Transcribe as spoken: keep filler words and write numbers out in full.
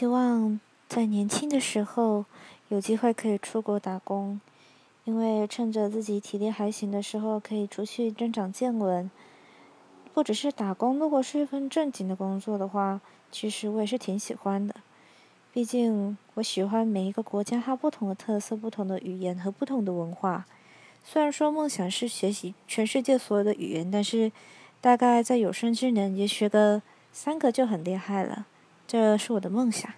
希望在年轻的时候有机会可以出国打工，因为趁着自己体力还行的时候可以出去增长见闻。不只是打工，如果是一份正经的工作的话，其实我也是挺喜欢的。毕竟我喜欢每一个国家它不同的特色、不同的语言和不同的文化。虽然说梦想是学习全世界所有的语言，但是大概在有生之年也学个三个就很厉害了，这是我的梦想。